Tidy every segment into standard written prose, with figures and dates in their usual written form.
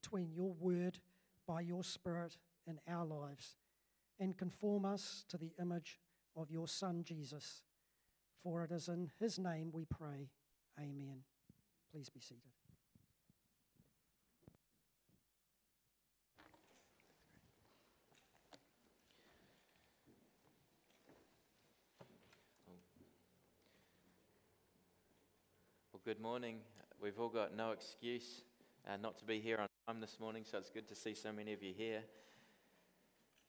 between your word by your Spirit in our lives, and conform us to the image of your Son, Jesus. For it is in his name we pray. Amen. Please be seated. Well, good morning. We've all got no excuse not to be here on time this morning, so it's good to see so many of you here.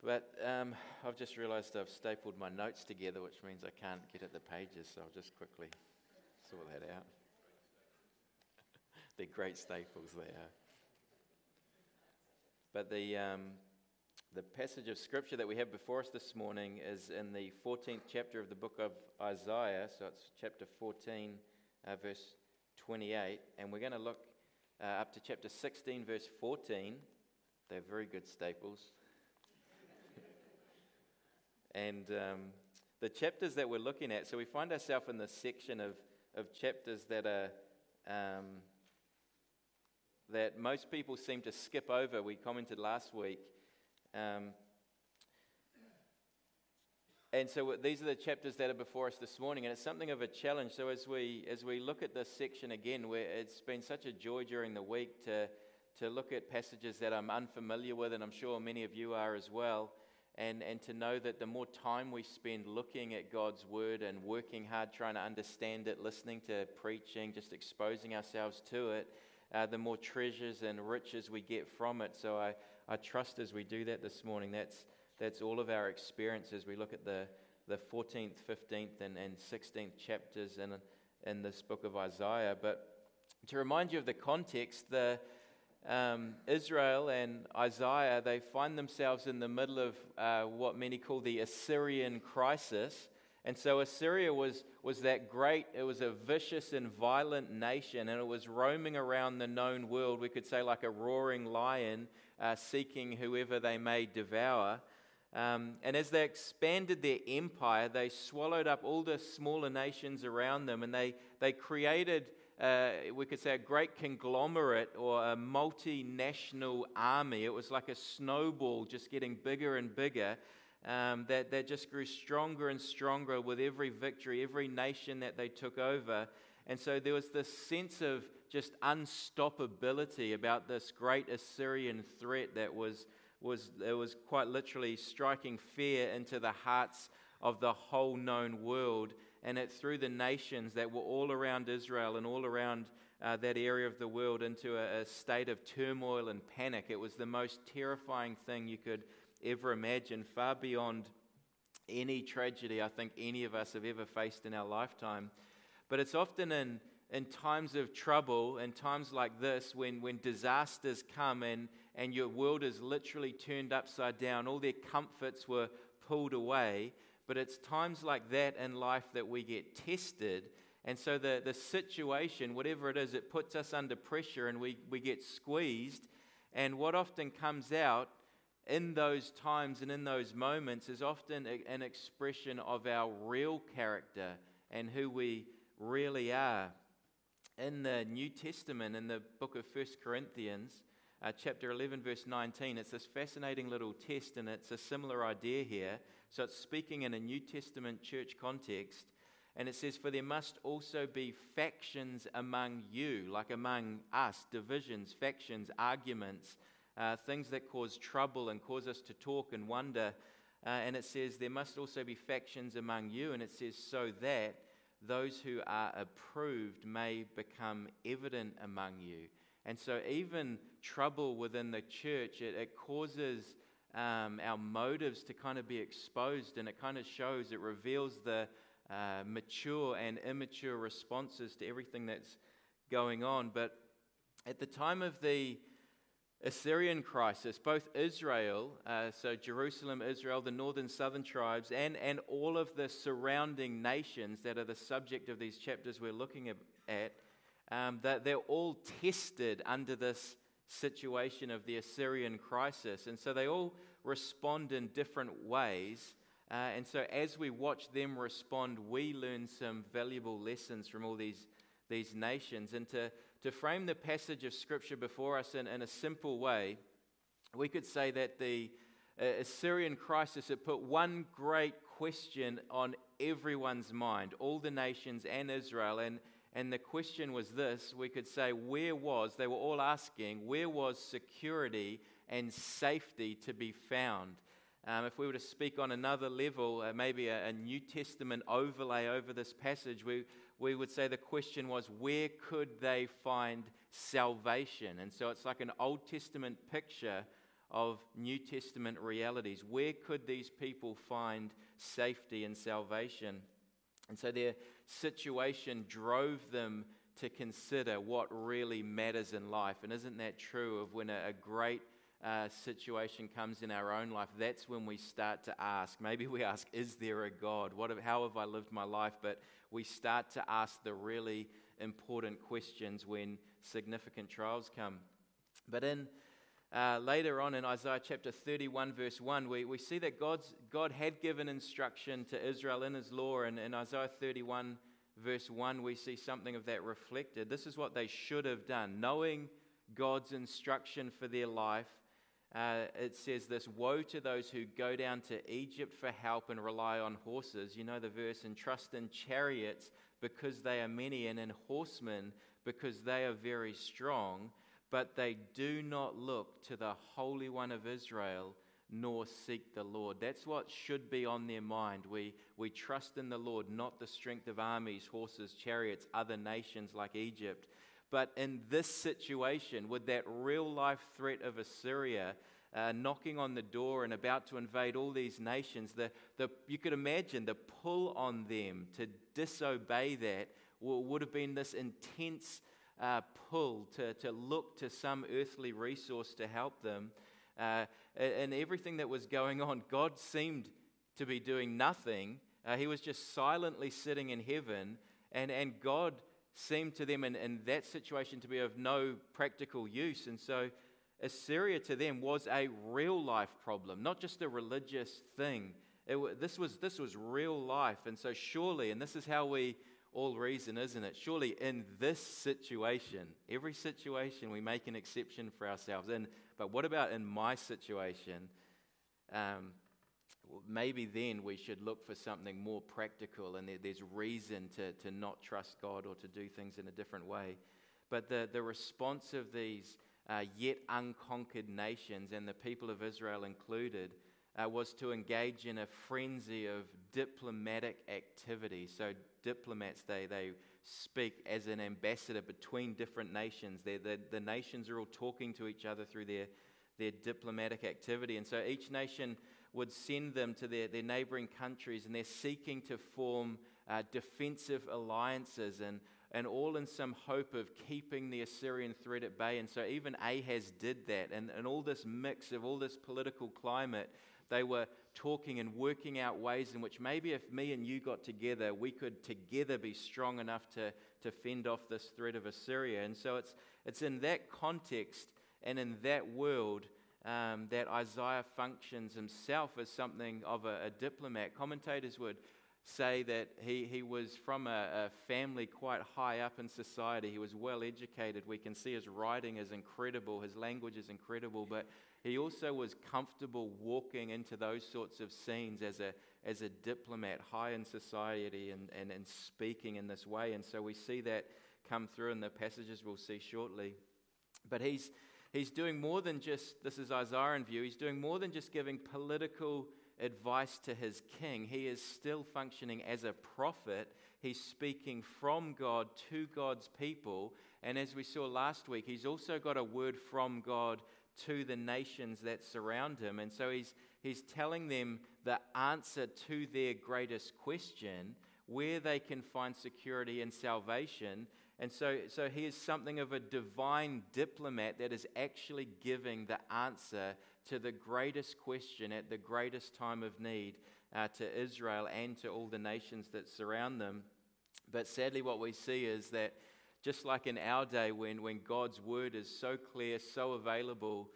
But I've just realized I've stapled my notes together, which means I can't get at the pages, so I'll just quickly sort that out. They're great staples, they are. But the passage of Scripture that we have before us this morning is in the 14th chapter of the book of Isaiah, so it's chapter 14, verse 28, and we're going to look up to chapter 16, verse 14. They're very good staples. And the chapters that we're looking at, so we find ourselves in this section of chapters that are that most people seem to skip over. We commented last week, and so these are the chapters that are before us this morning, and it's something of a challenge. So as we look at this section again, where it's been such a joy during the week to look at passages that I'm unfamiliar with, and I'm sure many of you are as well. And to know that the more time we spend looking at God's Word and working hard, trying to understand it, listening to preaching, just exposing ourselves to it, the more treasures and riches we get from it. So I trust as we do that this morning, that's all of our experience as we look at the 14th, 15th, and 16th chapters in this book of Isaiah. But to remind you of the context, Israel and Isaiah, they find themselves in the middle of what many call the Assyrian crisis. And so Assyria was that great, it was a vicious and violent nation, and it was roaming around the known world, we could say like a roaring lion, seeking whoever they may devour. And as they expanded their empire, they swallowed up all the smaller nations around them, and they created we could say a great conglomerate or a multinational army. It was like a snowball just getting bigger and bigger that just grew stronger and stronger with every victory, every nation that they took over. And so there was this sense of just unstoppability about this great Assyrian threat that was quite literally striking fear into the hearts of the whole known world, and it threw the nations that were all around Israel and all around that area of the world into a state of turmoil and panic. It was the most terrifying thing you could ever imagine, far beyond any tragedy I think any of us have ever faced in our lifetime. But it's often in times of trouble, in times like this, when disasters come and your world is literally turned upside down, all their comforts were pulled away. But it's times like that in life that we get tested. And so the situation, whatever it is, it puts us under pressure and we get squeezed. And what often comes out in those times and in those moments is often an expression of our real character and who we really are. In the New Testament, in the book of First Corinthians, chapter 11, verse 19, it's this fascinating little test, and it's a similar idea here. So it's speaking in a New Testament church context, and it says, "For there must also be factions among you," like among us, divisions, factions, arguments, things that cause trouble and cause us to talk and wonder. And it says, "There must also be factions among you," and it says, "so that those who are approved may become evident among you." And so even trouble within the church, it causes our motives to kind of be exposed, and it kind of shows, it reveals the mature and immature responses to everything that's going on. But at the time of the Assyrian crisis, both Israel, so Jerusalem, Israel, the northern southern tribes, and all of the surrounding nations that are the subject of these chapters we're looking at, that they're all tested under this situation of the Assyrian crisis. And so they all respond in different ways. And so as we watch them respond, we learn some valuable lessons from all these nations. And to to frame the passage of Scripture before us in a simple way, we could say that the Assyrian crisis, it put one great question on everyone's mind, all the nations and Israel, and the question was this, we could say, they were all asking, where was security and safety to be found? If we were to speak on another level, maybe a New Testament overlay over this passage, we would say the question was, where could they find salvation? And so it's like an Old Testament picture of New Testament realities. Where could these people find safety and salvation? And so their situation drove them to consider what really matters in life. And isn't that true of when a great situation comes in our own life? That's when we start to ask. Maybe we ask, is there a God? How have I lived my life? But we start to ask the really important questions when significant trials come. But later on in Isaiah chapter 31 verse 1, we see that God had given instruction to Israel in his law, and in Isaiah 31 verse 1 we see something of that reflected. This is what they should have done. Knowing God's instruction for their life, it says this: woe to those who go down to Egypt for help and rely on horses, you know the verse, and trust in chariots because they are many, and in horsemen because they are very strong, but they do not look to the Holy One of Israel nor seek the Lord. That's what should be on their mind. We trust in the Lord, not the strength of armies, horses, chariots, other nations like Egypt. But in this situation, with that real-life threat of Assyria knocking on the door and about to invade all these nations, you could imagine the pull on them to disobey that would have been this intense pull to look to some earthly resource to help them. And everything that was going on, God seemed to be doing nothing. He was just silently sitting in heaven, and God seemed to them in that situation to be of no practical use. And so Assyria to them was a real life problem, not just a religious thing. This was real life. And so surely, and this is how we all reason, isn't it? Surely in this situation, every situation we make an exception for ourselves. But what about in my situation? Maybe then we should look for something more practical, and there's reason to not trust God or to do things in a different way. But the response of these yet unconquered nations, and the people of Israel included, was to engage in a frenzy of diplomatic activity. So diplomats, they speak as an ambassador between different nations. The nations are all talking to each other through their diplomatic activity. And so each nation would send them to their neighboring countries, and they're seeking to form defensive alliances, and all in some hope of keeping the Assyrian threat at bay. And so even Ahaz did that, and all this mix of all this political climate, they were talking and working out ways in which maybe if me and you got together, we could together be strong enough to fend off this threat of Assyria. And so it's in that context and in that world that Isaiah functions himself as something of a diplomat. Commentators would say that he was from a family quite high up in society. He was well educated. We can see his writing is incredible, his language is incredible, but he also was comfortable walking into those sorts of scenes as a diplomat, high in society, and speaking in this way. And so we see that come through in the passages we'll see shortly. But he's doing more than just, this is Isaiah in view, he's doing more than just giving political advice to his king. He is still functioning as a prophet. He's speaking from God to God's people. And as we saw last week, he's also got a word from God to the nations that surround him. And so he's telling them the answer to their greatest question, where they can find security and salvation. And so he is something of a divine diplomat that is actually giving the answer to the greatest question at the greatest time of need to Israel and to all the nations that surround them. But sadly what we see is that just like in our day when God's word is so clear, so available,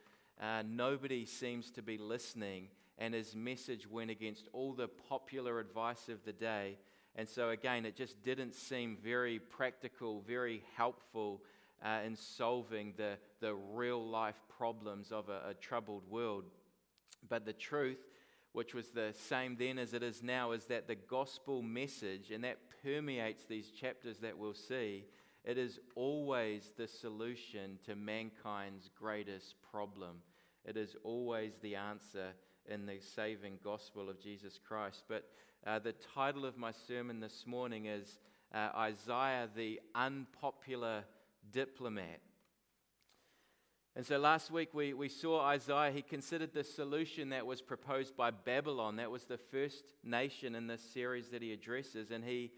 nobody seems to be listening, and his message went against all the popular advice of the day. And so again, it just didn't seem very practical, very helpful in solving the real-life problems of a troubled world. But the truth, which was the same then as it is now, is that the gospel message, and that permeates these chapters that we'll see, it is always the solution to mankind's greatest problem. It is always the answer in the saving gospel of Jesus Christ. But the title of my sermon this morning is Isaiah, the Unpopular Diplomat. And so last week we saw Isaiah. He considered the solution that was proposed by Babylon. That was the first nation in this series that he addresses. And he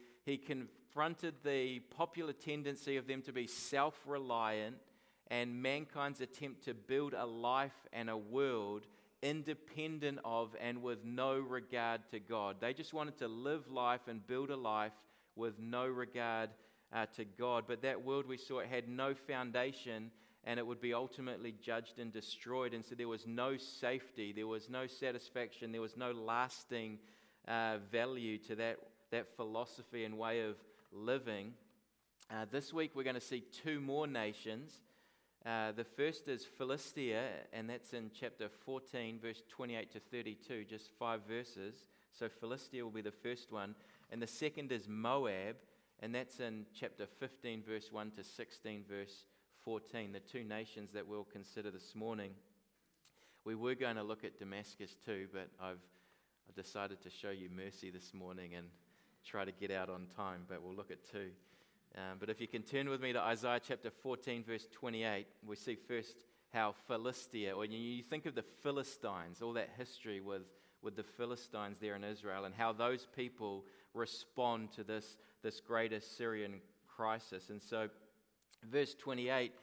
confronted the popular tendency of them to be self-reliant and mankind's attempt to build a life and a world independent of and with no regard to God. They just wanted to live life and build a life with no regard to God. But that world, we saw, it had no foundation, and it would be ultimately judged and destroyed. And so there was no safety, there was no satisfaction, there was no lasting value to that philosophy and way of living. This week we're going to see two more nations. The first is Philistia, and that's in chapter 14, verse 28 to 32, just 5 verses. So Philistia will be the first one. And the second is Moab, and that's in chapter 15, verse 1 to 16, verse 14, the two nations that we'll consider this morning. We were going to look at Damascus too, but I've decided to show you mercy this morning and try to get out on time, but we'll look at two. But if you can turn with me to Isaiah chapter 14, verse 28, we see first how Philistia, or you think of the Philistines, all that history with the Philistines there in Israel, and how those people respond to this great Assyrian crisis. And so verse 28,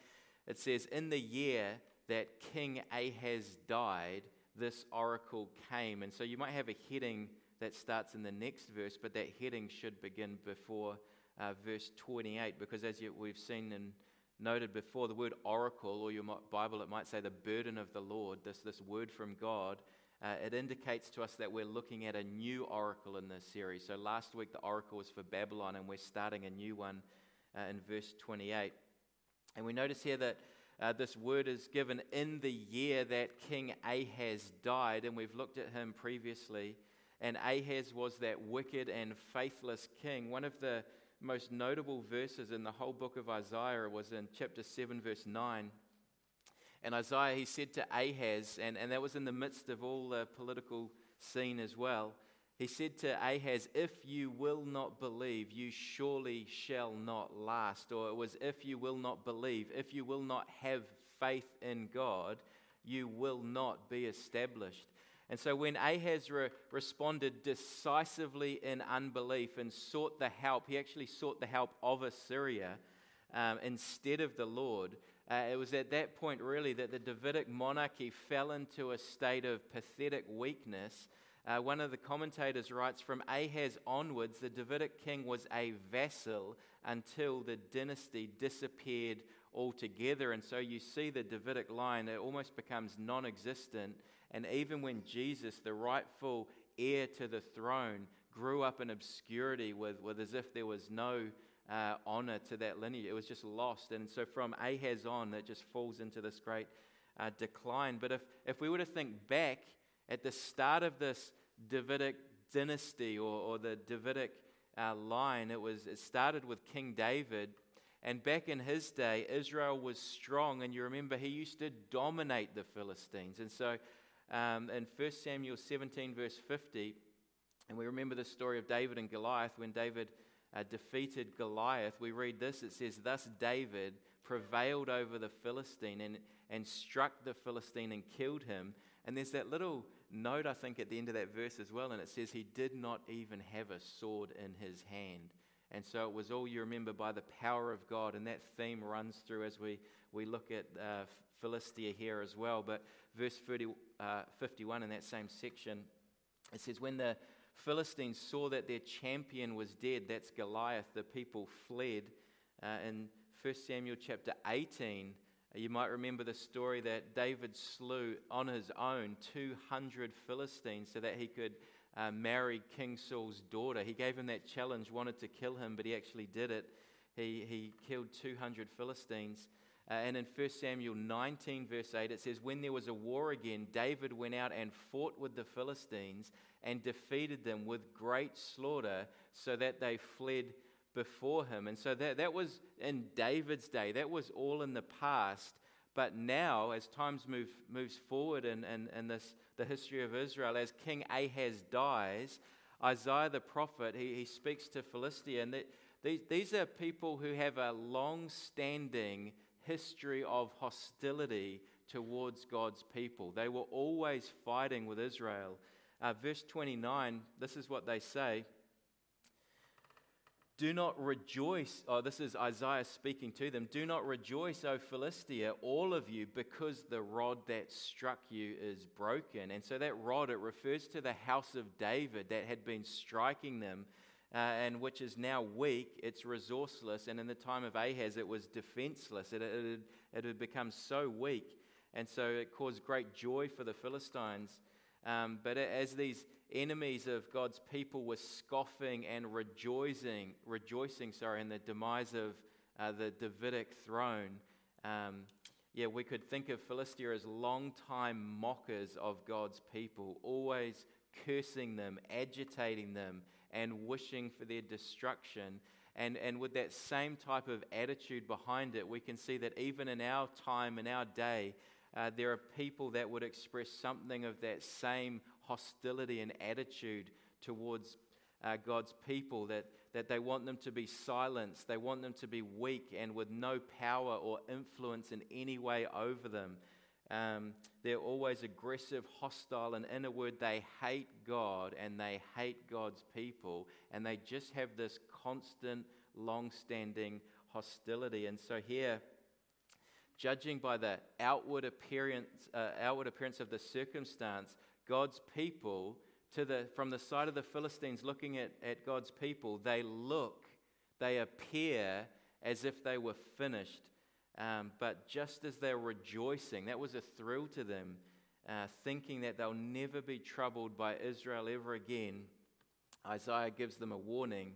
it says, "In the year that King Ahaz died, this oracle came." And so you might have a heading that starts in the next verse, but that heading should begin before verse 28, because as we've seen and noted before, the word oracle, or your Bible, it might say the burden of the Lord, this word from God, it indicates to us that we're looking at a new oracle in this series. So last week the oracle was for Babylon, and we're starting a new one in verse 28. And we notice here that this word is given in the year that King Ahaz died, and we've looked at him previously. And Ahaz was that wicked and faithless king. One of the most notable verses in the whole book of Isaiah was in chapter 7, verse 9. And Isaiah, he said to Ahaz, and that was in the midst of all the political scene as well, he said to Ahaz, "If you will not believe, you surely shall not last." Or it was, if you will not believe, if you will not have faith in God, you will not be established. And so when Ahaz responded decisively in unbelief and sought the help, he actually sought the help of Assyria instead of the Lord. It was at that point really that the Davidic monarchy fell into a state of pathetic weakness. One of the commentators writes, "From Ahaz onwards, the Davidic king was a vassal until the dynasty disappeared altogether." And so you see the Davidic line, it almost becomes non-existent. And even when Jesus, the rightful heir to the throne, grew up in obscurity with as if there was no honor to that lineage, it was just lost. And so from Ahaz on, it just falls into this great decline. But if we were to think back at the start of this Davidic dynasty or the Davidic line, it started with King David. And back in his day, Israel was strong. And you remember, he used to dominate the Philistines. And so in 1 Samuel 17, verse 50, and we remember the story of David and Goliath. When David defeated Goliath, we read this. It says, "Thus David prevailed over the Philistine and struck the Philistine and killed him." And there's that little note, I think, at the end of that verse as well. And it says, "He did not even have a sword in his hand." And so it was all, you remember, by the power of God. And that theme runs through as we look at Philistia here as well. But verse 51 in that same section, it says, "When the Philistines saw that their champion was dead," that's Goliath, "the people fled." In 1 Samuel chapter 18, you might remember the story that David slew on his own 200 Philistines so that he could married King Saul's daughter. He gave him that challenge, wanted to kill him, but he actually did it. He killed 200 Philistines. And in 1 Samuel 19, verse 8, it says, when there was a war again, David went out and fought with the Philistines and defeated them with great slaughter so that they fled before him. And so that was in David's day. That was all in the past. But now, as times moves forward in the history of Israel, as King Ahaz dies, Isaiah the prophet, he speaks to Philistia. And these are people who have a long-standing history of hostility towards God's people. They were always fighting with Israel. Verse 29, this is what they say. Do not rejoice. Oh, this is Isaiah speaking to them. Do not rejoice, O Philistia, all of you, because the rod that struck you is broken. And so that rod, it refers to the house of David that had been striking them, and which is now weak, it's resourceless, and in the time of Ahaz it was defenseless. It had become so weak, and so it caused great joy for the Philistines. But as these enemies of God's people were scoffing and rejoicing, in the demise of the Davidic throne, we could think of Philistia as long-time mockers of God's people, always cursing them, agitating them, and wishing for their destruction. And with that same type of attitude behind it, we can see that even in our time, in our day, there are people that would express something of that same hostility and attitude towards God's people, that they want them to be silenced, they want them to be weak and with no power or influence in any way over them. They're always aggressive, hostile, and in a word, they hate God and they hate God's people, and they just have this constant, long-standing hostility. And so here, judging by the outward appearance of the circumstance, God's people, from the side of the Philistines looking at God's people, they appear as if they were finished. But just as they're rejoicing, that was a thrill to them, thinking that they'll never be troubled by Israel ever again, Isaiah gives them a warning.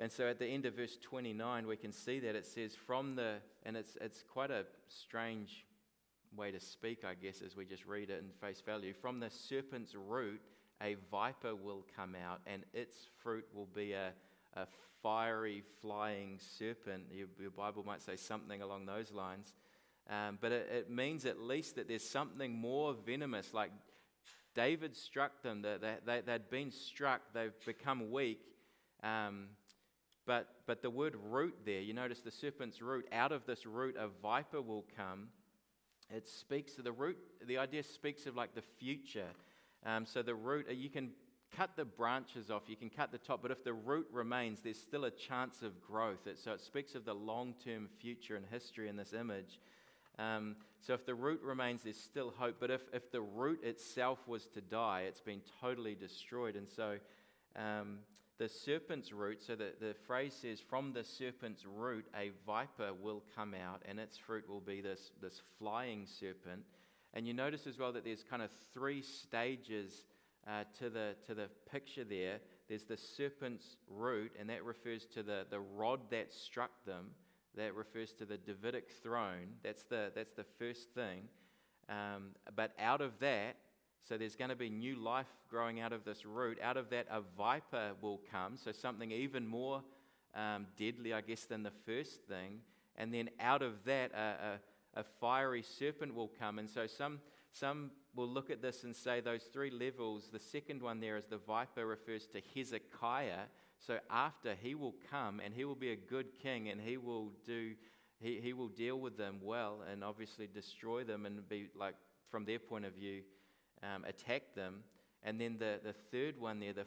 And so at the end of verse 29, we can see that it says, and it's quite a strange way to speak, I guess, as we just read it in face value, from the serpent's root, a viper will come out, and its fruit will be a fiery flying serpent. Your Bible might say something along those lines, but it means at least that there's something more venomous. Like David struck them, they'd been struck, they've become weak, but the word root there, you notice the serpent's root, out of this root a viper will come. It speaks to the root, the idea speaks of like the future. So the root, you can cut the branches off, you can cut the top, but if the root remains, there's still a chance of growth. So it speaks of the long-term future and history in this image. So if the root remains, there's still hope. But if the root itself was to die, it's been totally destroyed. And so the serpent's root, so the phrase says, from the serpent's root, a viper will come out, and its fruit will be this flying serpent. And you notice as well that there's kind of three stages to the picture there. There's the serpent's root, and that refers to the rod that struck them. That refers to the Davidic throne. That's the first thing. But out of that, so there's going to be new life growing out of this root. Out of that, a viper will come. So something even more deadly, I guess, than the first thing. And then out of that, a fiery serpent will come. And so some will look at this and say those three levels, the second one there is the viper, refers to Hezekiah. So after, he will come and he will be a good king, and he will deal with them well and obviously destroy them and be, like, from their point of view, attack them. And then the third one there, the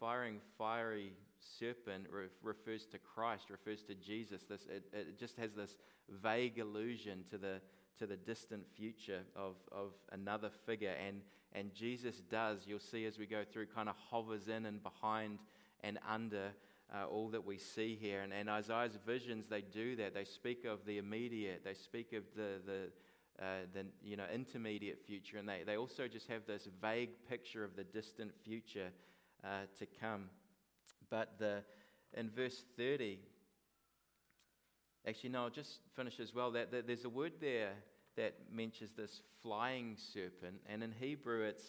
fiery serpent, refers to Christ, refers to Jesus. It just has this vague allusion to the distant future of another figure. And Jesus does, you'll see as we go through, kind of hovers in and behind and under all that we see here. And Isaiah's visions, they do that. They speak of the immediate, they speak of the intermediate future, and they also just have this vague picture of the distant future to come. But in verse 30, Actually, no, I'll just finish as well. That there's a word there that mentions this flying serpent, and in Hebrew it's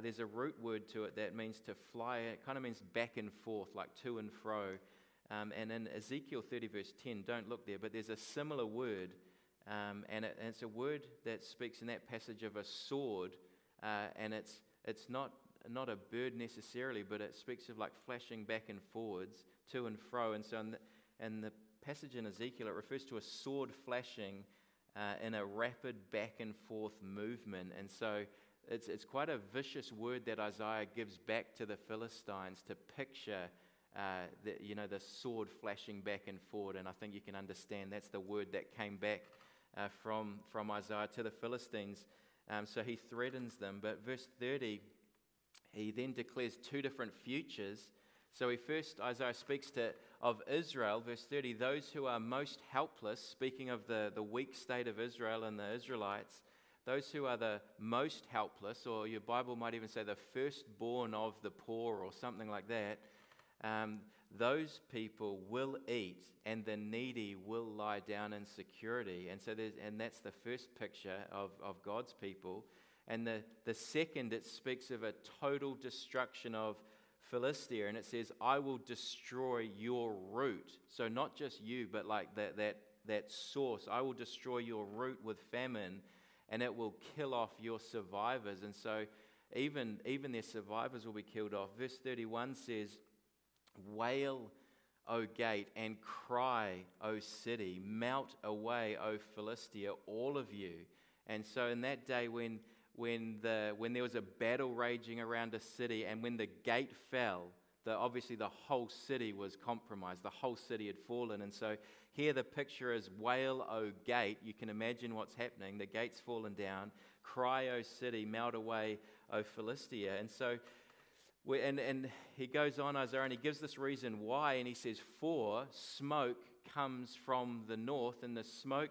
there's a root word to it that means to fly. It kind of means back and forth, like to and fro. And in Ezekiel 30 verse 10, don't look there, but there's a similar word, and it's a word that speaks in that passage of a sword, and it's not a bird necessarily, but it speaks of like flashing back and forwards, to and fro. And so in the passage in Ezekiel, it refers to a sword flashing in a rapid back and forth movement. And so it's quite a vicious word that Isaiah gives back to the Philistines to picture the sword flashing back and forth. And I think you can understand that's the word that came back from Isaiah to the Philistines. So he threatens them. But verse 30, he then declares two different futures. So he first, Isaiah speaks of Israel, verse 30, those who are most helpless, speaking of the weak state of Israel and the Israelites, those who are the most helpless, or your Bible might even say the firstborn of the poor or something like that. Those people will eat, and the needy will lie down in security. And so that's the first picture of God's people. And the second, it speaks of a total destruction of Philistia, and it says, I will destroy your root. So not just you, but like that source. I will destroy your root with famine, and it will kill off your survivors. And so even their survivors will be killed off. Verse 31 says, wail, O gate, and cry, O city, melt away, O Philistia, all of you. And so in that day when there was a battle raging around a city, and when the gate fell, obviously the whole city was compromised. The whole city had fallen. And so here the picture is wail, O gate. You can imagine what's happening. The gate's fallen down. Cry, O city, melt away, O Philistia. And so And he goes on, Isaiah, and he gives this reason why, and he says, for smoke comes from the north, and the smoke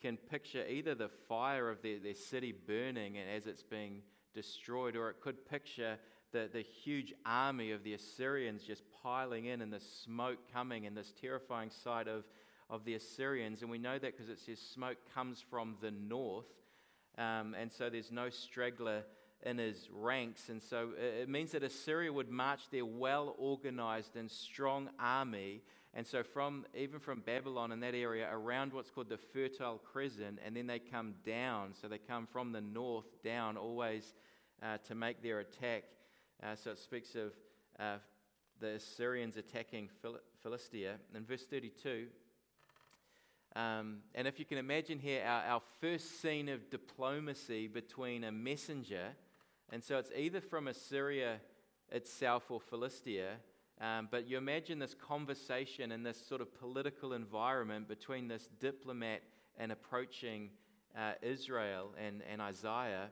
can picture either the fire of their city burning and as it's being destroyed, or it could picture the huge army of the Assyrians just piling in, and the smoke coming, and this terrifying sight of the Assyrians. And we know that because it says smoke comes from the north, and so there's no straggler in his ranks. And so it means that Assyria would march their well-organized and strong army, and so even from Babylon and that area around what's called the Fertile Crescent, and then they come down, so they come from the north down always to make their attack. So it speaks of the Assyrians attacking Philistia. In verse 32, and if you can imagine here our first scene of diplomacy between a messenger. And so it's either from Assyria itself or Philistia, but you imagine this conversation in this sort of political environment between this diplomat and approaching Israel and Isaiah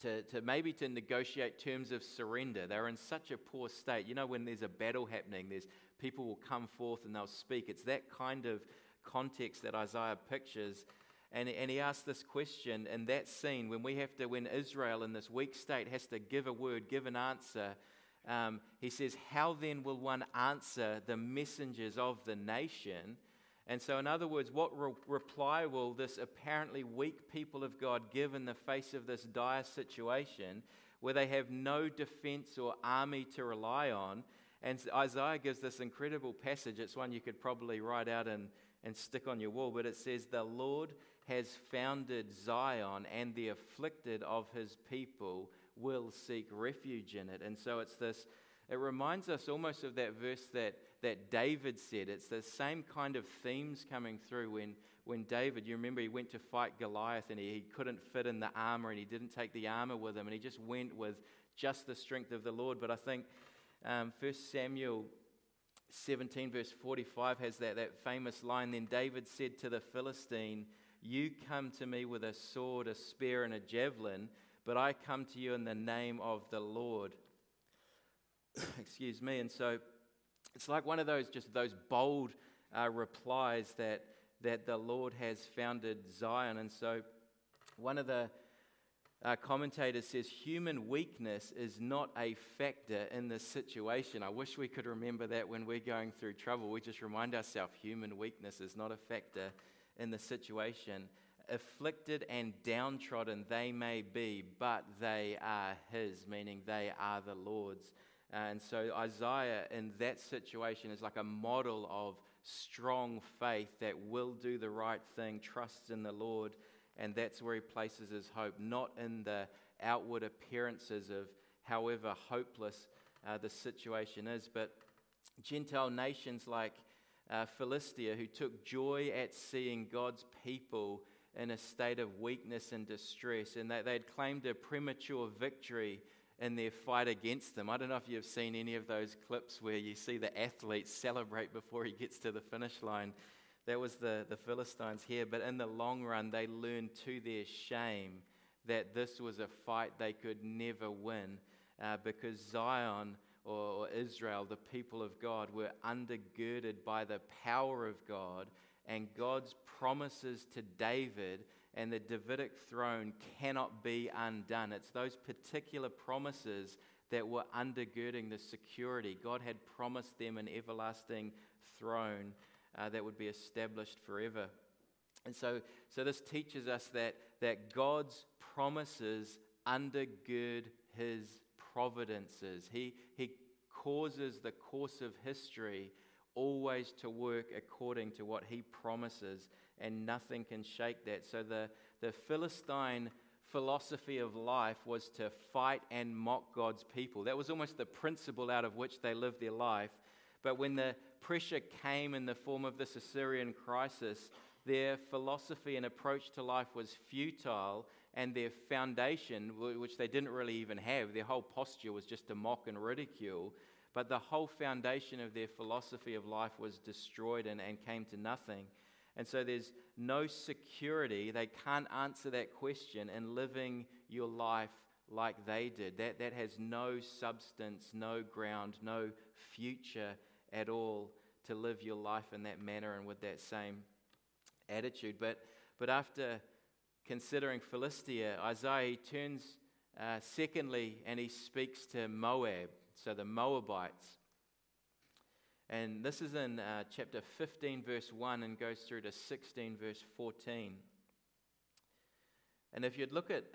to negotiate terms of surrender. They're in such a poor state. You know, when there's a battle happening, there's people will come forth and they'll speak. It's that kind of context that Isaiah pictures, and he asks this question in that scene when Israel in this weak state has to give a word, give an answer. He says, how then will one answer the messengers of the nation? And so in other words, what reply will this apparently weak people of God give in the face of this dire situation where they have no defense or army to rely on? And Isaiah gives this incredible passage. It's one you could probably write out and stick on your wall, but it says, the Lord has founded Zion, and the afflicted of his people will seek refuge in it. And so it reminds us almost of that verse that David said. It's the same kind of themes coming through when David, you remember, he went to fight Goliath, and he couldn't fit in the armor, and he didn't take the armor with him, and he just went with just the strength of the Lord. But I think 1 Samuel 17 verse 45 has that famous line, then David said to the Philistine, you come to me with a sword, a spear, and a javelin, but I come to you in the name of the Lord. Excuse me. And so it's like one of those bold replies that the Lord has founded Zion. And so one of the commentator says human weakness is not a factor in this situation. I wish we could remember that when we're going through trouble. We just remind ourselves human weakness is not a factor in the situation. Afflicted and downtrodden they may be, but they are his, meaning they are the Lord's. And so Isaiah in that situation is like a model of strong faith that will do the right thing, trusts in the Lord, and that's where he places his hope, not in the outward appearances of however hopeless the situation is. But Gentile nations like Philistia, who took joy at seeing God's people in a state of weakness and distress, and they had claimed a premature victory in their fight against them. I don't know if you've seen any of those clips where you see the athlete celebrate before he gets to the finish line. That was the Philistines here, but in the long run they learned to their shame that this was a fight they could never win because Zion or Israel, the people of God, were undergirded by the power of God, and God's promises to David and the Davidic throne cannot be undone. It's those particular promises that were undergirding the security. God had promised them an everlasting throne that would be established forever. And so this teaches us that God's promises undergird his providences. He causes the course of history always to work according to what he promises, and nothing can shake that. So the Philistine philosophy of life was to fight and mock God's people. That was almost the principle out of which they lived their life. But when the pressure came in the form of this Assyrian crisis, their philosophy and approach to life was futile, and their foundation, which they didn't really even have, their whole posture was just to mock and ridicule. But the whole foundation of their philosophy of life was destroyed and came to nothing. And so there's no security. They can't answer that question in living your life like they did. That has no substance, no ground, no future at all, to live your life in that manner and with that same attitude. But after considering Philistia, Isaiah turns secondly and he speaks to Moab. So the Moabites. And this is in chapter 15 verse 1 and goes through to 16 verse 14. And if you'd look at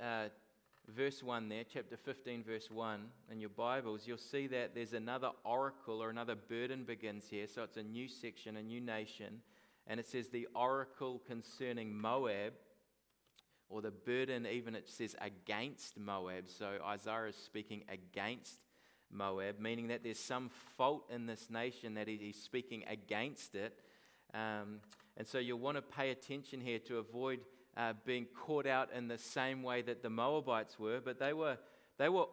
verse 1 there, chapter 15 verse 1 in your Bibles, you'll see that there's another oracle or another burden begins here. So it's a new section, a new nation. And it says the oracle concerning Moab, or the burden, even it says against Moab. So Isaiah is speaking against Moab, meaning that there's some fault in this nation that he's speaking against it. And so you'll want to pay attention here to avoid being caught out in the same way that the Moabites were, but they were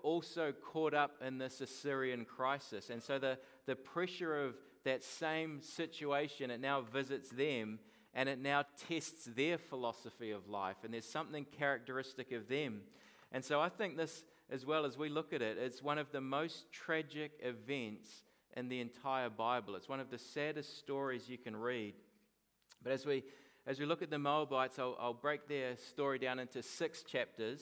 also caught up in this Assyrian crisis. And so the pressure of that same situation, it now visits them, and it now tests their philosophy of life, and there's something characteristic of them. And so I think this, as well as we look at it, it's one of the most tragic events in the entire Bible. It's one of the saddest stories you can read. But as we look at the Moabites, I'll break their story down into 6 chapters,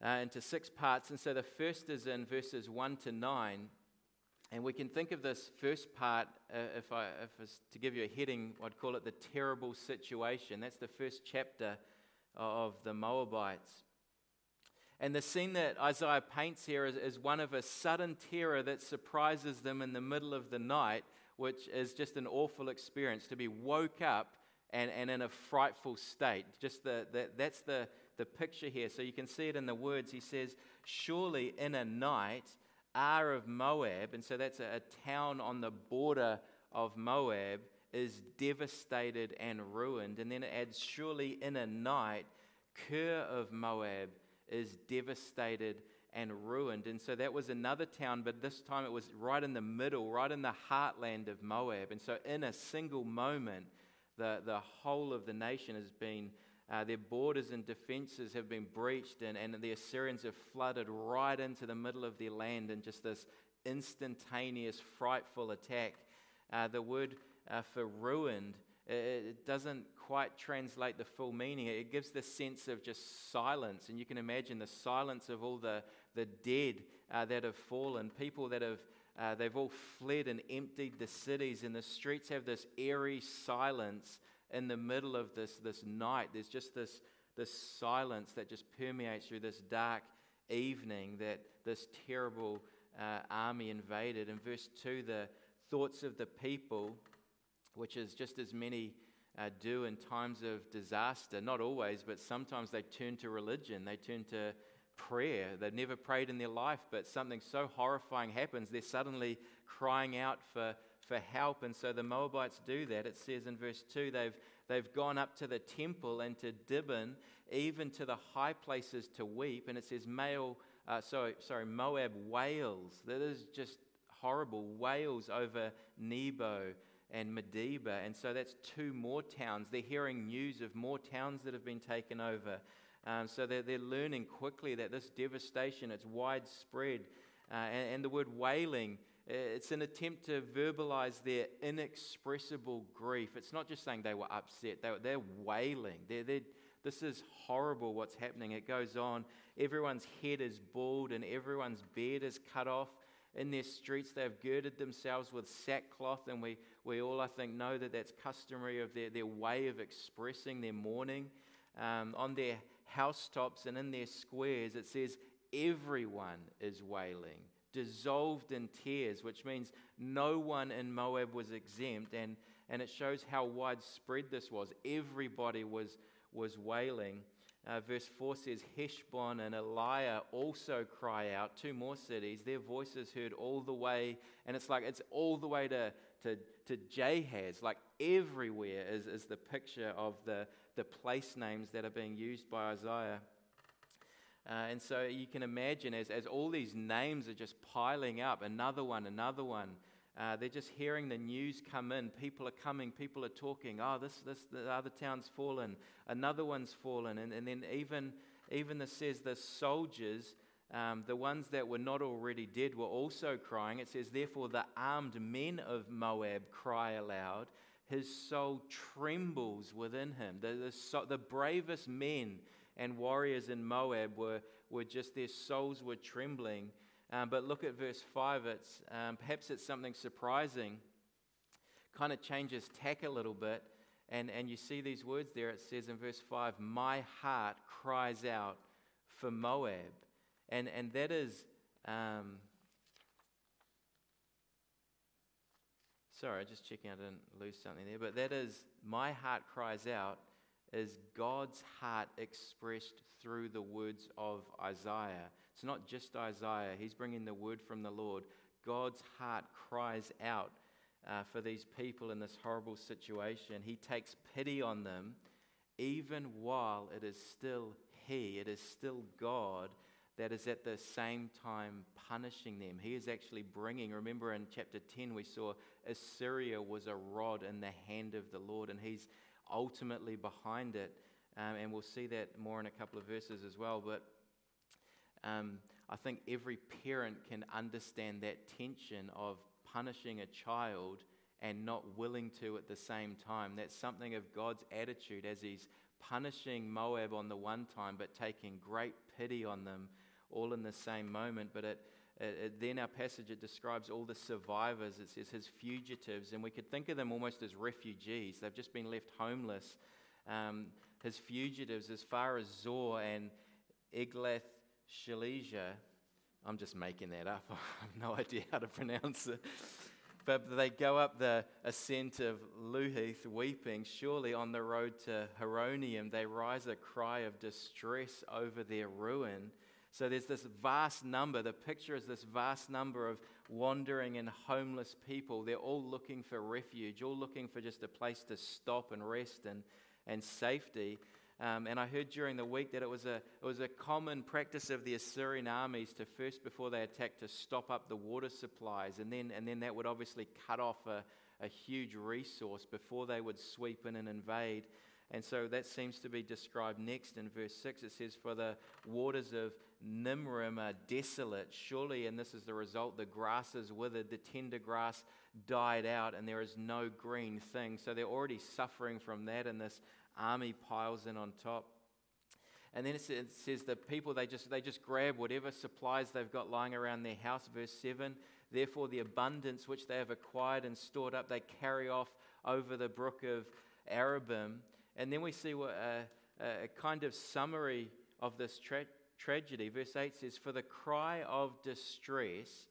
into 6 parts. And so the first is in verses 1 to 9, and we can think of this first part, if to give you a heading, I'd call it the terrible situation. That's the first chapter of the Moabites. And the scene that Isaiah paints here is one of a sudden terror that surprises them in the middle of the night, which is just an awful experience, to be woke up and in a frightful state. Just that's the picture here. So you can see it in the words. He says, surely in a night, Ar of Moab, and so that's a town on the border of Moab, is devastated and ruined. And then it adds, surely in a night, Kir of Moab is devastated and ruined. And so that was another town, but this time it was right in the middle, right in the heartland of Moab. And so in a single moment, the whole of the nation has been, their borders and defenses have been breached, and the Assyrians have flooded right into the middle of their land in just this instantaneous, frightful attack. The word for ruined, it doesn't quite translate the full meaning. It gives the sense of just silence, and you can imagine the silence of all the dead that have fallen, people that have they've all fled and emptied the cities, and the streets have this eerie silence in the middle of this night. There's just this silence that just permeates through this dark evening that this terrible army invaded. In verse 2, the thoughts of the people, which is just as many do in times of disaster, not always, but sometimes they turn to religion, they turn to prayer. They've never prayed in their life, but something so horrifying happens, they're suddenly crying out for help, and so the Moabites do that. It says in verse 2, they've gone up to the temple and to Dimon, even to the high places to weep, and it says Moab wails. That is just horrible, wails over Nebo and Medeba, and so that's two more towns. They're hearing news of more towns that have been taken over, so they're learning quickly that this devastation, it's widespread, and the word wailing, it's an attempt to verbalize their inexpressible grief. It's not just saying they were upset, they're wailing. This is horrible what's happening. It goes on, everyone's head is bald and everyone's beard is cut off. In their streets they've girded themselves with sackcloth, and we all, I think, know that that's customary of their way of expressing their mourning. On their housetops and in their squares, it says everyone is wailing, dissolved in tears, which means no one in Moab was exempt, and it shows how widespread this was. Everybody was wailing. Verse 4 says, Heshbon and Eliah also cry out, two more cities, their voices heard all the way, and it's all the way to Jahaz, like everywhere is the picture of the place names that are being used by Isaiah. And so you can imagine as all these names are just piling up, another one, they're just hearing the news come in. People are coming, people are talking, the other town's fallen, another one's fallen. And then even this says the soldiers, the ones that were not already dead, were also crying. It says, therefore the armed men of Moab cry aloud. His soul trembles within him. The bravest men and warriors in Moab were just, their souls were trembling. But look at verse 5. It's perhaps it's something surprising. Kind of changes tack a little bit. And you see these words there. It says in verse 5, my heart cries out for Moab. And that is... sorry, just checking I didn't lose something there. But that is, my heart cries out, is God's heart expressed through the words of Isaiah. It's not just Isaiah. He's bringing the word from the Lord. God's heart cries out for these people in this horrible situation. He takes pity on them, even while it is still He, it is still God that is at the same time punishing them. He is actually bringing, remember in chapter 10 we saw Assyria was a rod in the hand of the Lord, and He's ultimately behind it, and we'll see that more in a couple of verses as well, but I think every parent can understand that tension of punishing a child and not willing to at the same time. That's something of God's attitude as He's punishing Moab on the one time, but taking great pity on them all in the same moment. But then our passage, it describes all the survivors. It says His fugitives, and we could think of them almost as refugees. They've just been left homeless. His fugitives as far as Zor and Eglath-Shelisha. I'm just making that up. I have no idea how to pronounce it. But they go up the ascent of Luhith weeping. Surely on the road to Heronium they rise a cry of distress over their ruin. So there's this vast number. The picture is this vast number of wandering and homeless people. They're all looking for refuge, all looking for just a place to stop and rest and safety. And I heard during the week that it was a common practice of the Assyrian armies to first, before they attacked, to stop up the water supplies, and then that would obviously cut off a huge resource before they would sweep in and invade. And so that seems to be described next in verse 6. It says, "For the waters of Nimrim are desolate, surely," and this is the result, "the grass is withered, the tender grass died out, and there is no green thing." So they're already suffering from that, and this army piles in on top. And then it says the people, they just grab whatever supplies they've got lying around their house. Verse 7, "Therefore the abundance which they have acquired and stored up, they carry off over the brook of Arabim." And then we see a kind of summary of this tragedy. Verse 8 says, "For the cry of distress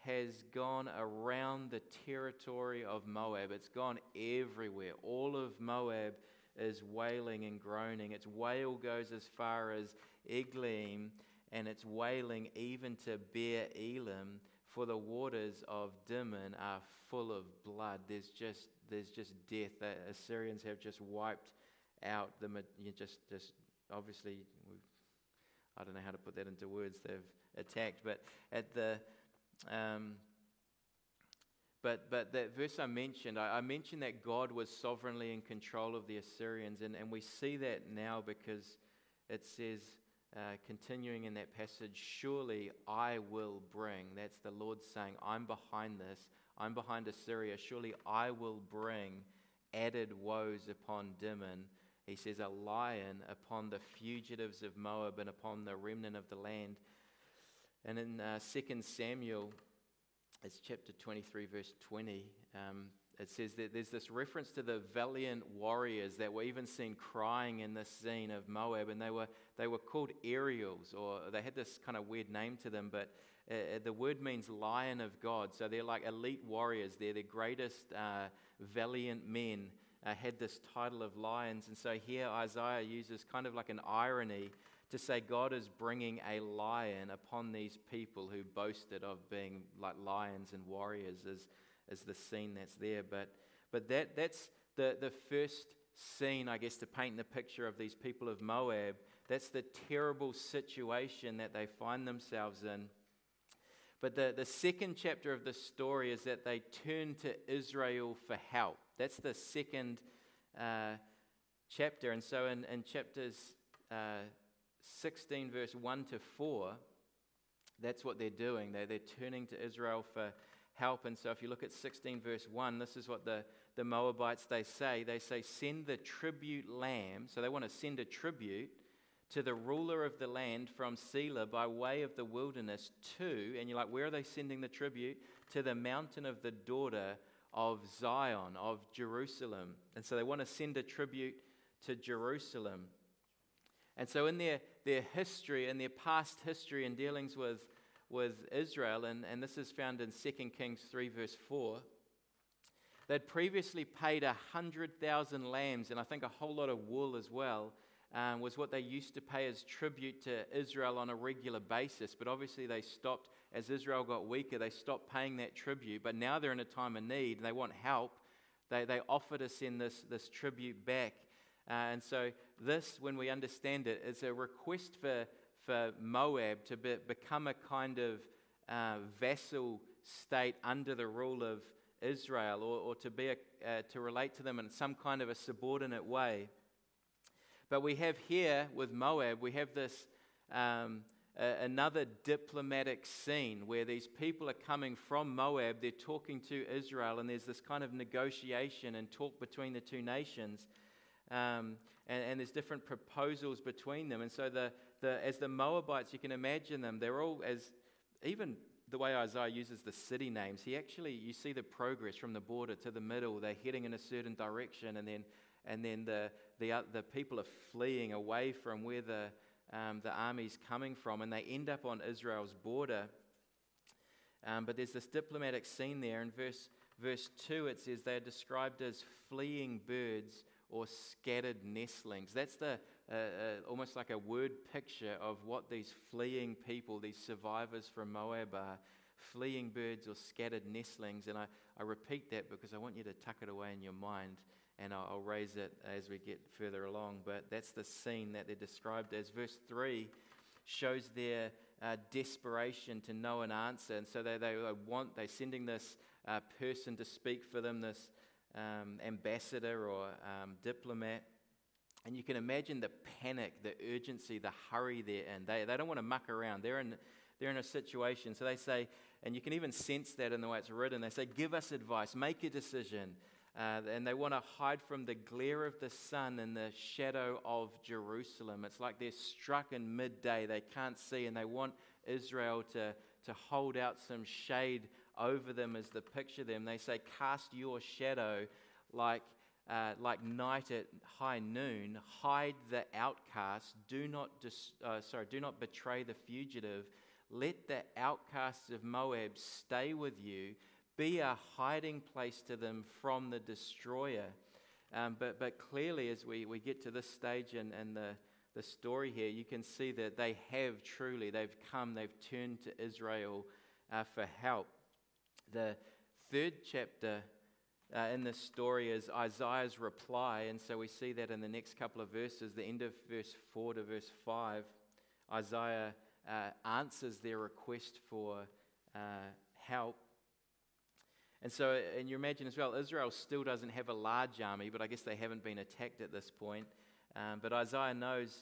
has gone around the territory of Moab." It's gone everywhere. All of Moab is wailing and groaning. Its wail goes as far as Eglim, and its wailing even to Beer Elim, for the waters of Dimon are full of blood. There's just death. The Assyrians have just wiped out the, just obviously, I don't know how to put that into words, they've attacked, but at the But that verse I mentioned that God was sovereignly in control of the Assyrians, and we see that now because it says, continuing in that passage, "Surely I will bring," that's the Lord saying, "I'm behind this, I'm behind Assyria, surely I will bring added woes upon Dimon." He says, "A lion upon the fugitives of Moab and upon the remnant of the land." And in 2 Samuel, it's chapter 23, verse 20. It says that there's this reference to the valiant warriors that were even seen crying in this scene of Moab, and they were called Ariels, or they had this kind of weird name to them, but the word means "lion of God." So they're like elite warriors. They're the greatest valiant men, had this title of lions. And so here Isaiah uses kind of like an irony to say God is bringing a lion upon these people who boasted of being like lions and warriors, is the scene that's there. But that's the first scene, I guess, to paint the picture of these people of Moab. That's the terrible situation that they find themselves in. But the second chapter of the story is that they turn to Israel for help. That's the second chapter. And so in chapters 16 verse 1 to 4, that's what they're doing. They're turning to Israel for help. And so if you look at 16 verse 1, this is what the Moabites, they say, "Send the tribute lamb." So they want to send a tribute to the ruler of the land from Selah by way of the wilderness to, and you're like, where are they sending the tribute? To the mountain of the daughter of Zion, of Jerusalem. And so they want to send a tribute to Jerusalem. And so in their history, in their past history and dealings with Israel, and this is found in 2 Kings 3 verse 4, they'd previously paid 100,000 lambs, and I think a whole lot of wool as well, was what they used to pay as tribute to Israel on a regular basis. But obviously they stopped, as Israel got weaker, they stopped paying that tribute. But now they're in a time of need, and they want help. They offer to send this tribute back. And so this, when we understand it, is a request for Moab to become a kind of vassal state under the rule of Israel, or to be to relate to them in some kind of a subordinate way. But we have here with Moab, we have this another diplomatic scene where these people are coming from Moab, they're talking to Israel, and there's this kind of negotiation and talk between the two nations. And there's different proposals between them. And so as the Moabites, you can imagine them, they're all, as even the way Isaiah uses the city names, you see the progress from the border to the middle. They're heading in a certain direction, and then the people are fleeing away from where the army's coming from, and they end up on Israel's border. But there's this diplomatic scene there. In verse 2, it says they're described as fleeing birds or scattered nestlings. That's the almost like a word picture of what these fleeing people, these survivors from Moab are, fleeing birds or scattered nestlings. And I repeat that because I want you to tuck it away in your mind, and I'll raise it as we get further along. But that's the scene that they're described as. Verse 3 shows their desperation to know an answer. And so they're sending this person to speak for them, this ambassador or diplomat, And you can imagine the panic, the urgency, the hurry they're in. They don't want to muck around. They're in a situation. So they say, and you can even sense that in the way it's written, they say, give us advice, make a decision. And they want to hide from the glare of the sun and the shadow of Jerusalem. It's like they're struck in midday. They can't see, and they want Israel to hold out some shade over them as they picture them. They say, cast your shadow like night at high noon. Hide the outcast. Do not betray the fugitive. Let the outcasts of Moab stay with you. Be a hiding place to them from the destroyer. But clearly, as we get to this stage in the story here, you can see that they have truly, they've turned to Israel for help. The third chapter in this story is Isaiah's reply, and so we see that in the next couple of verses, the end of verse 4 to verse 5, Isaiah answers their request for help. And so, and you imagine as well, Israel still doesn't have a large army, but I guess they haven't been attacked at this point. But Isaiah knows,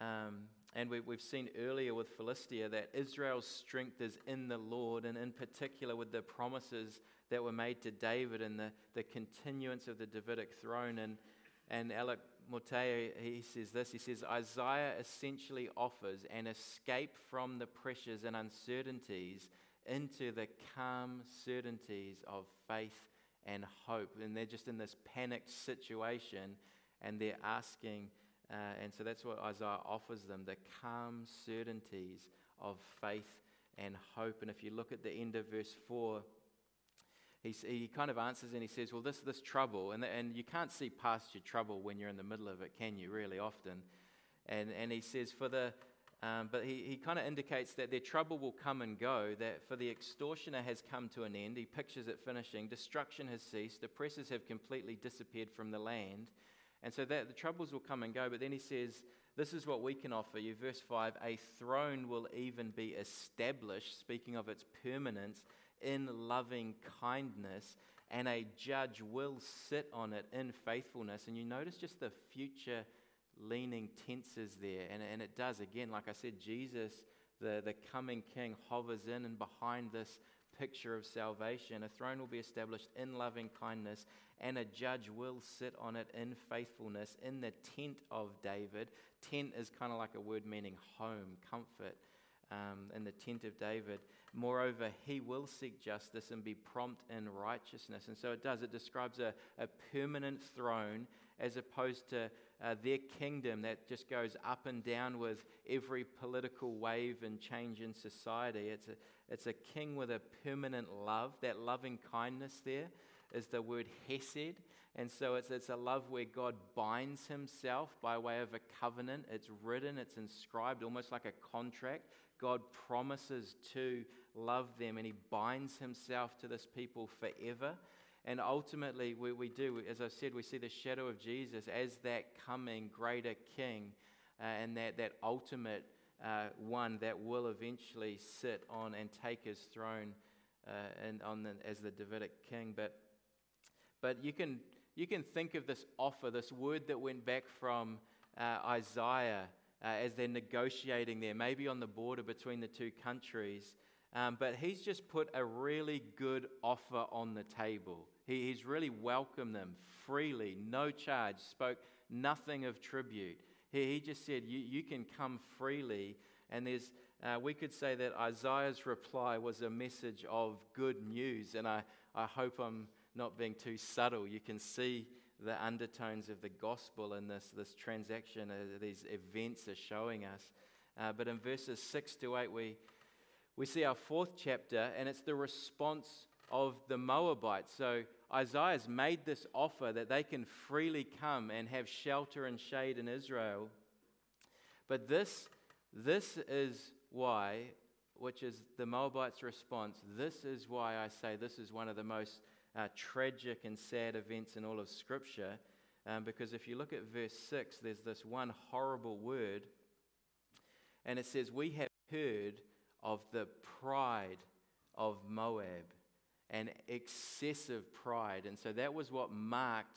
and we've seen earlier with Philistia, that Israel's strength is in the Lord, and in particular with the promises that were made to David and the continuance of the Davidic throne. And Alec Motea, he says this, he says, Isaiah essentially offers an escape from the pressures and uncertainties into the calm certainties of faith and hope. And they're just in this panicked situation, and they're asking, and so that's what Isaiah offers them, the calm certainties of faith and hope. And if you look at the end of verse 4, he kind of answers and he says, well, this trouble, and you can't see past your trouble when you're in the middle of it, can you, really often? And he says, but he kind of indicates that their trouble will come and go, that for the extortioner has come to an end. He pictures it finishing. Destruction has ceased. Oppressors have completely disappeared from the land. And so that the troubles will come and go. But then he says, this is what we can offer you. Verse 5, a throne will even be established, speaking of its permanence, in loving kindness, and a judge will sit on it in faithfulness. And you notice just the future leaning tenses there, and it does again. Like I said, Jesus, the coming king, hovers in and behind this picture of salvation. A throne will be established in loving kindness, and a judge will sit on it in faithfulness, in the tent of David. Tent is kind of like a word meaning home, comfort, in the tent of David. Moreover, he will seek justice and be prompt in righteousness. And so it does. It describes a permanent throne, as opposed to their kingdom that just goes up and down with every political wave and change in society. It's a king with a permanent love. That loving kindness there is the word hesed. And so it's a love where God binds himself by way of a covenant. It's written, it's inscribed, almost like a contract. God promises to love them, and he binds himself to this people forever. And ultimately, we do, as I said, we see the shadow of Jesus as that coming greater king, and that ultimate one that will eventually sit on and take his throne as the Davidic king. But you can think of this offer, this word that went back from Isaiah as they're negotiating there, maybe on the border between the two countries. But he's just put a really good offer on the table. He's really welcomed them freely, no charge, spoke nothing of tribute. He just said, you can come freely. And there's we could say that Isaiah's reply was a message of good news. And I hope I'm not being too subtle. You can see the undertones of the gospel in this transaction. These events are showing us. But in verses 6 to 8, we see our fourth chapter, and it's the response of the Moabites. So Isaiah's made this offer that they can freely come and have shelter and shade in Israel. But this is why, which is the Moabites' response, this is why I say this is one of the most tragic and sad events in all of Scripture. Because if you look at verse 6, there's this one horrible word, and it says, we have heard of the pride of Moab, and excessive pride. And so that was what marked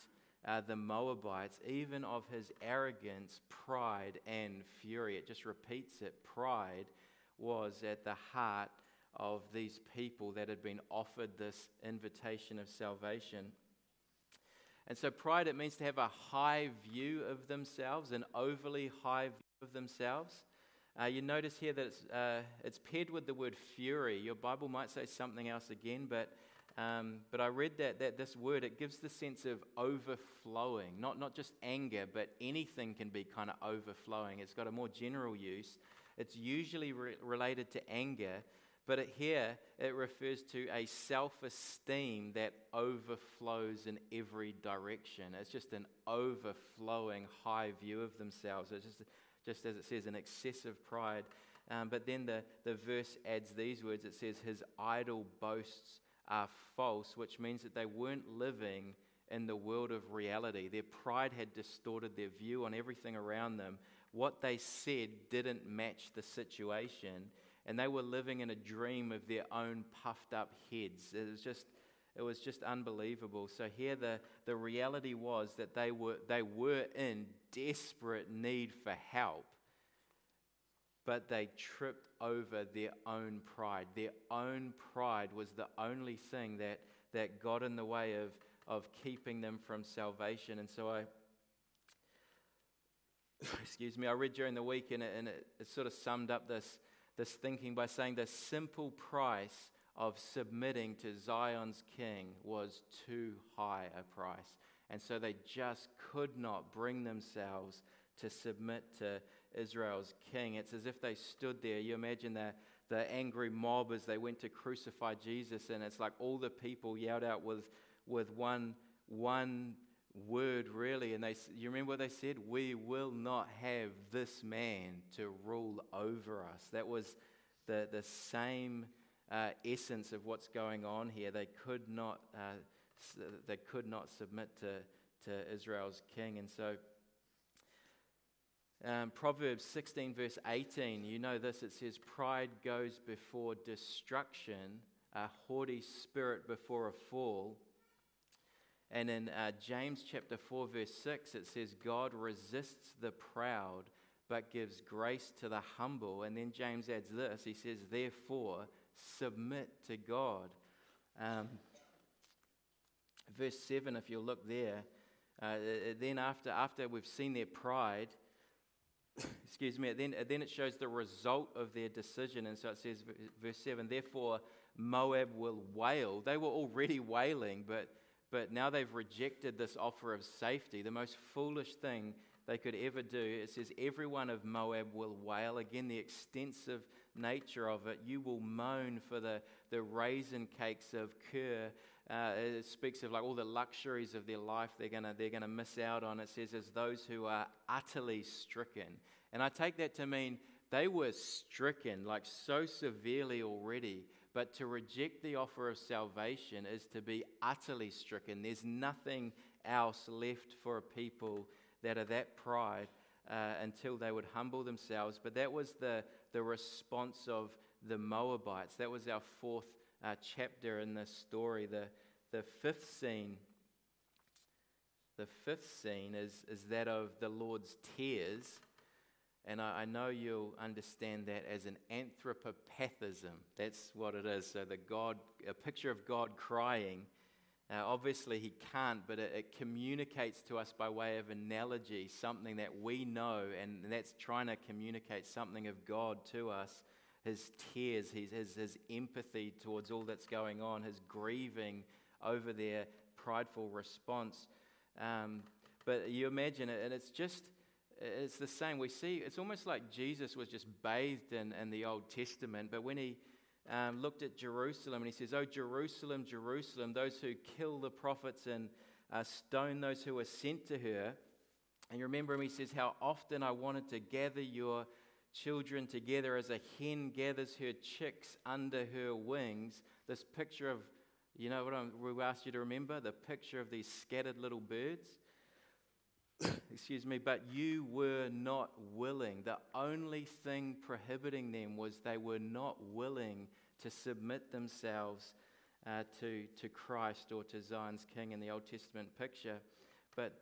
the Moabites, even of his arrogance, pride, and fury. It just repeats it. Pride was at the heart of these people that had been offered this invitation of salvation. And so pride, it means to have a high view of themselves, an overly high view of themselves. You notice here that it's paired with the word fury. Your Bible might say something else again, but I read that this word, it gives the sense of overflowing, not just anger, but anything can be kind of overflowing. It's got a more general use. It's usually related to anger, but here it refers to a self-esteem that overflows in every direction. It's just an overflowing high view of themselves. It's just as it says, an excessive pride. But then the verse adds these words. It says, his idle boasts are false, which means that they weren't living in the world of reality. Their pride had distorted their view on everything around them. What they said didn't match the situation, and they were living in a dream of their own puffed-up heads. It was just unbelievable. So here the reality was that they were in desperate need for help, but they tripped over their own pride. Their own pride was the only thing that got in the way of keeping them from salvation. And so I read during the week, and it sort of summed up this thinking by saying the simple price of submitting to Zion's king was too high a price. And so they just could not bring themselves to submit to Israel's king. It's as if they stood there. You imagine the angry mob as they went to crucify Jesus, and it's like all the people yelled out with one word, really. And you remember what they said? We will not have this man to rule over us. That was the same essence of what's going on here. They could not submit to Israel's king. And so Proverbs 16 verse 18, you know this, it says, pride goes before destruction, a haughty spirit before a fall. And in James chapter 4 verse 6, it says, God resists the proud, but gives grace to the humble. And then James adds this, he says, therefore, submit to God. Verse 7, if you'll look there, then after we've seen their pride, then it shows the result of their decision. And so it says, verse 7, therefore Moab will wail. They were already wailing, but now they've rejected this offer of safety, the most foolish thing they could ever do. It says, everyone of Moab will wail. Again, the extensive nature of it. You will moan for the raisin cakes of Kir. It speaks of like all the luxuries of their life they're gonna miss out on. It says, as those who are utterly stricken. And I take that to mean they were stricken like so severely already. But to reject the offer of salvation is to be utterly stricken. There's nothing else left for a people that are that pride until they would humble themselves. But that was the response of the Moabites. That was our fourth chapter in this story. The fifth scene is that of the Lord's tears. And I know you'll understand that as an anthropopathism. That's what it is. So a picture of God crying. Obviously he can't, but it communicates to us by way of analogy, something that we know, and that's trying to communicate something of God to us. His tears, his empathy towards all that's going on, his grieving over their prideful response. But you imagine it, and it's the same. We see, it's almost like Jesus was just bathed in the Old Testament, but when he looked at Jerusalem, and he says, "Oh, Jerusalem, Jerusalem, those who kill the prophets and stone those who are sent to her." And you remember him, he says, "How often I wanted to gather your children together as a hen gathers her chicks under her wings." This picture of, you know what we asked you to remember? The picture of these scattered little birds. But you were not willing. The only thing prohibiting them was they were not willing to submit themselves to Christ or to Zion's king in the Old Testament picture. But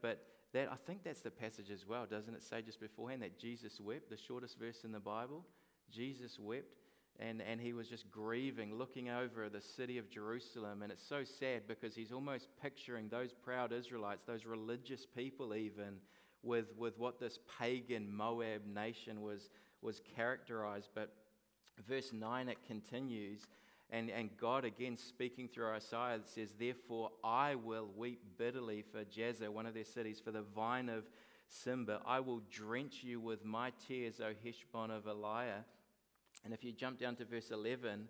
that, I think that's the passage as well, doesn't it say just beforehand that Jesus wept, the shortest verse in the Bible? Jesus wept, and he was just grieving, looking over the city of Jerusalem. And it's so sad because he's almost picturing those proud Israelites, those religious people even, with what this pagan Moab nation was characterized. But verse 9, it continues, and God again speaking through Isaiah says, "Therefore I will weep bitterly for Jazer," one of their cities, "for the vine of Simba. I will drench you with my tears, O Heshbon of Eliah." And if you jump down to verse 11,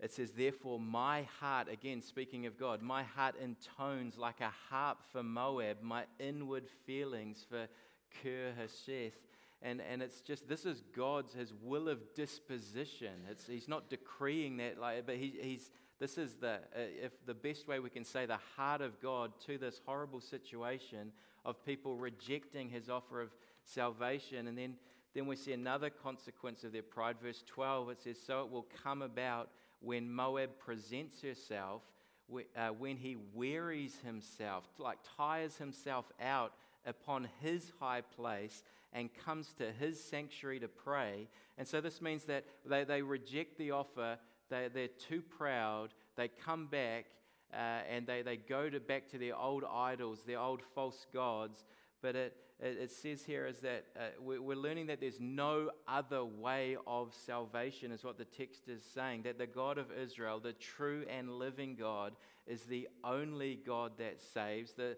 it says, "Therefore my heart," again speaking of God, "my heart intones like a harp for Moab, my inward feelings for Kir Hasheth." And it's just, this is God's, his will of disposition. It's, he's not decreeing that, like, but he's this is the, if the best way we can say, the heart of God to this horrible situation of people rejecting his offer of salvation. And then we see another consequence of their pride. Verse 12, it says, "So it will come about when Moab presents herself, when he wearies himself," like tires himself out, "upon his high place and comes to his sanctuary to pray." And so this means that they reject the offer, they're too proud, they come back and they go to back to their old idols, their old false gods. But it says here is that we're learning that there's no other way of salvation is what the text is saying, that the God of Israel, the true and living God, is the only God that saves. The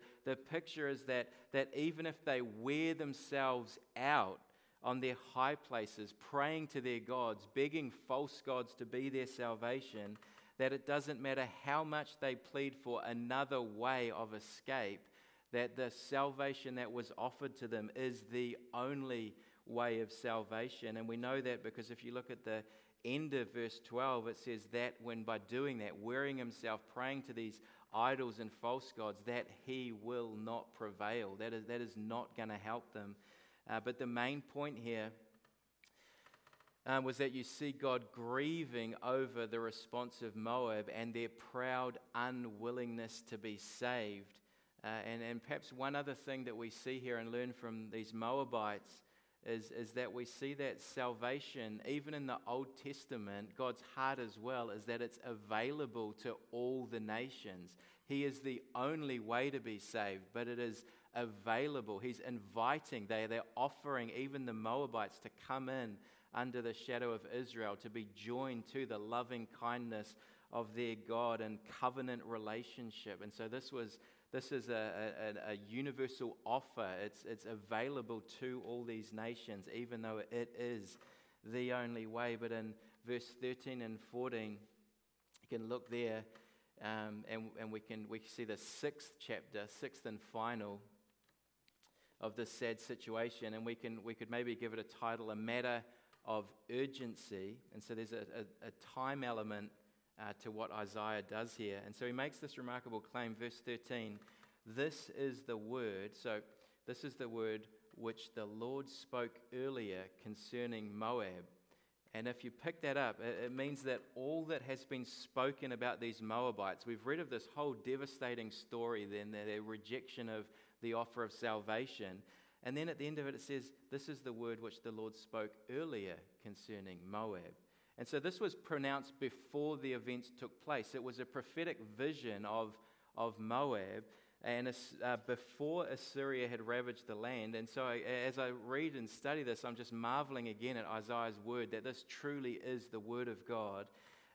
picture is that even if they wear themselves out on their high places, praying to their gods, begging false gods to be their salvation, that it doesn't matter how much they plead for another way of escape, that the salvation that was offered to them is the only way of salvation. And we know that because if you look at the end of verse 12, it says that when by doing that, wearing himself, praying to these idols and false gods, that he will not prevail. That is not going to help them. But the main point here was that you see God grieving over the response of Moab and their proud unwillingness to be saved. And perhaps one other thing that we see here and learn from these Moabites is that we see that salvation, even in the Old Testament, God's heart as well, is that it's available to all the nations. He is the only way to be saved, but it is available. He's inviting, they're offering even the Moabites to come in under the shadow of Israel, to be joined to the loving kindness of their God and covenant relationship. And so this is a universal offer. It's available to all these nations, even though it is the only way. But in verse 13 and 14, you can look there, and we see the sixth chapter, sixth and final of this sad situation. And we could maybe give it a title, A Matter of Urgency. And so there's a time element to what Isaiah does here. And so he makes this remarkable claim, verse 13, "This is the word," so this is the word "which the Lord spoke earlier concerning Moab." And if you pick that up, it means that all that has been spoken about these Moabites, we've read of this whole devastating story then, their rejection of the offer of salvation. And then at the end of it, it says, "This is the word which the Lord spoke earlier concerning Moab." And so this was pronounced before the events took place. It was a prophetic vision of Moab, and before Assyria had ravaged the land. And so as I read and study this, I'm just marveling again at Isaiah's word, that this truly is the word of God.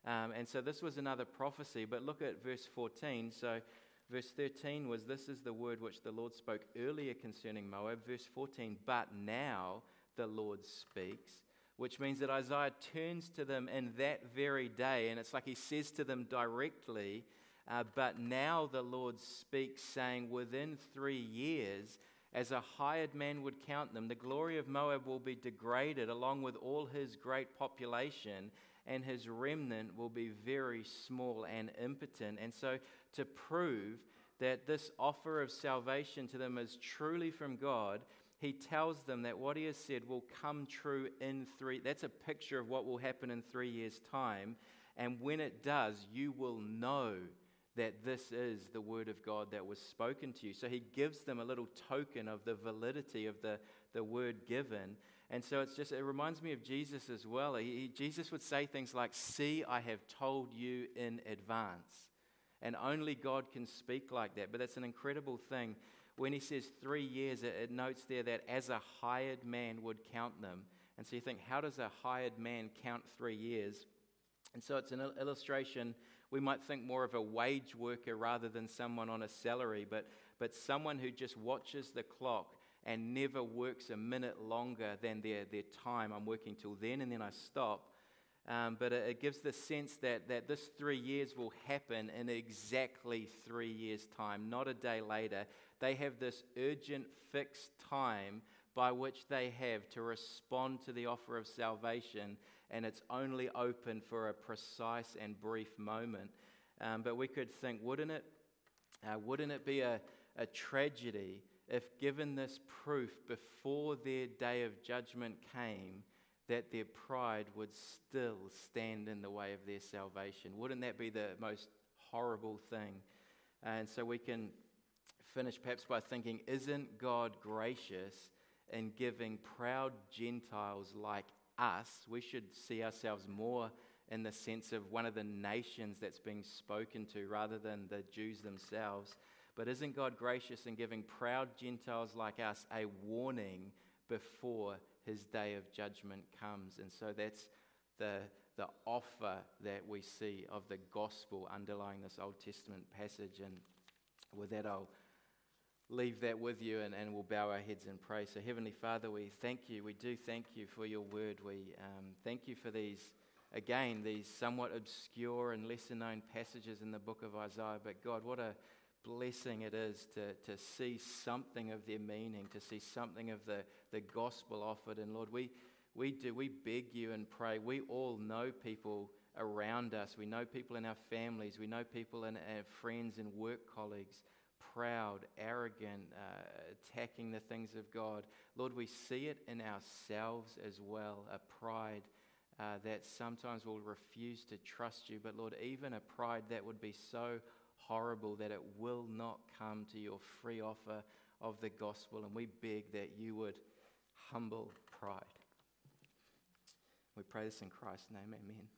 And so this was another prophecy. But look at verse 14. So verse 13 was, "This is the word which the Lord spoke earlier concerning Moab." Verse 14, "But now the Lord speaks," which means that Isaiah turns to them in that very day, and it's like he says to them directly, "But now the Lord speaks, saying, within 3 years, as a hired man would count them, the glory of Moab will be degraded along with all his great population, and his remnant will be very small and impotent." And so to prove that this offer of salvation to them is truly from God, he tells them that what he has said will come true in 3. That's a picture of what will happen in 3 years' time. "And when it does, you will know that this is the word of God that was spoken to you. So he gives them a little token of the validity of the word given. And so it reminds me of Jesus as well. Jesus would say things like, "See, I have told you in advance." And only God can speak like that. But that's an incredible thing. When he says 3 years, it notes there that as a hired man would count them. And so you think, how does a hired man count 3 years? And so it's an illustration. We might think more of a wage worker rather than someone on a salary, but someone who just watches the clock and never works a minute longer than their time. I'm working till then, and then I stop. But it gives the sense that this 3 years will happen in exactly 3 years' time, not a day later. They have this urgent, fixed time by which they have to respond to the offer of salvation, and it's only open for a precise and brief moment. But we could think, wouldn't it be a tragedy if given this proof before their day of judgment came, that their pride would still stand in the way of their salvation? Wouldn't that be the most horrible thing? And so we can finish perhaps by thinking, isn't God gracious in giving proud Gentiles like us? We should see ourselves more in the sense of one of the nations that's being spoken to rather than the Jews themselves. But isn't God gracious in giving proud Gentiles like us a warning before his day of judgment comes? And so that's the offer that we see of the gospel underlying this Old Testament passage. And with that, I'll leave that with you, and we'll bow our heads and pray. So Heavenly Father, we thank you. We do thank you for your word. We thank you for these somewhat obscure and lesser-known passages in the book of Isaiah. But God, what a blessing it is to see something of their meaning, to see something of the gospel offered. And Lord, we beg you and pray. We all know people around us. We know people in our families. We know people in our friends and work colleagues, proud, arrogant, attacking the things of God. Lord, we see it in ourselves as well, a pride that sometimes will refuse to trust you. But Lord, even a pride that would be so horrible that it will not come to your free offer of the gospel, and we beg that you would humble pride. We pray this in Christ's name, amen.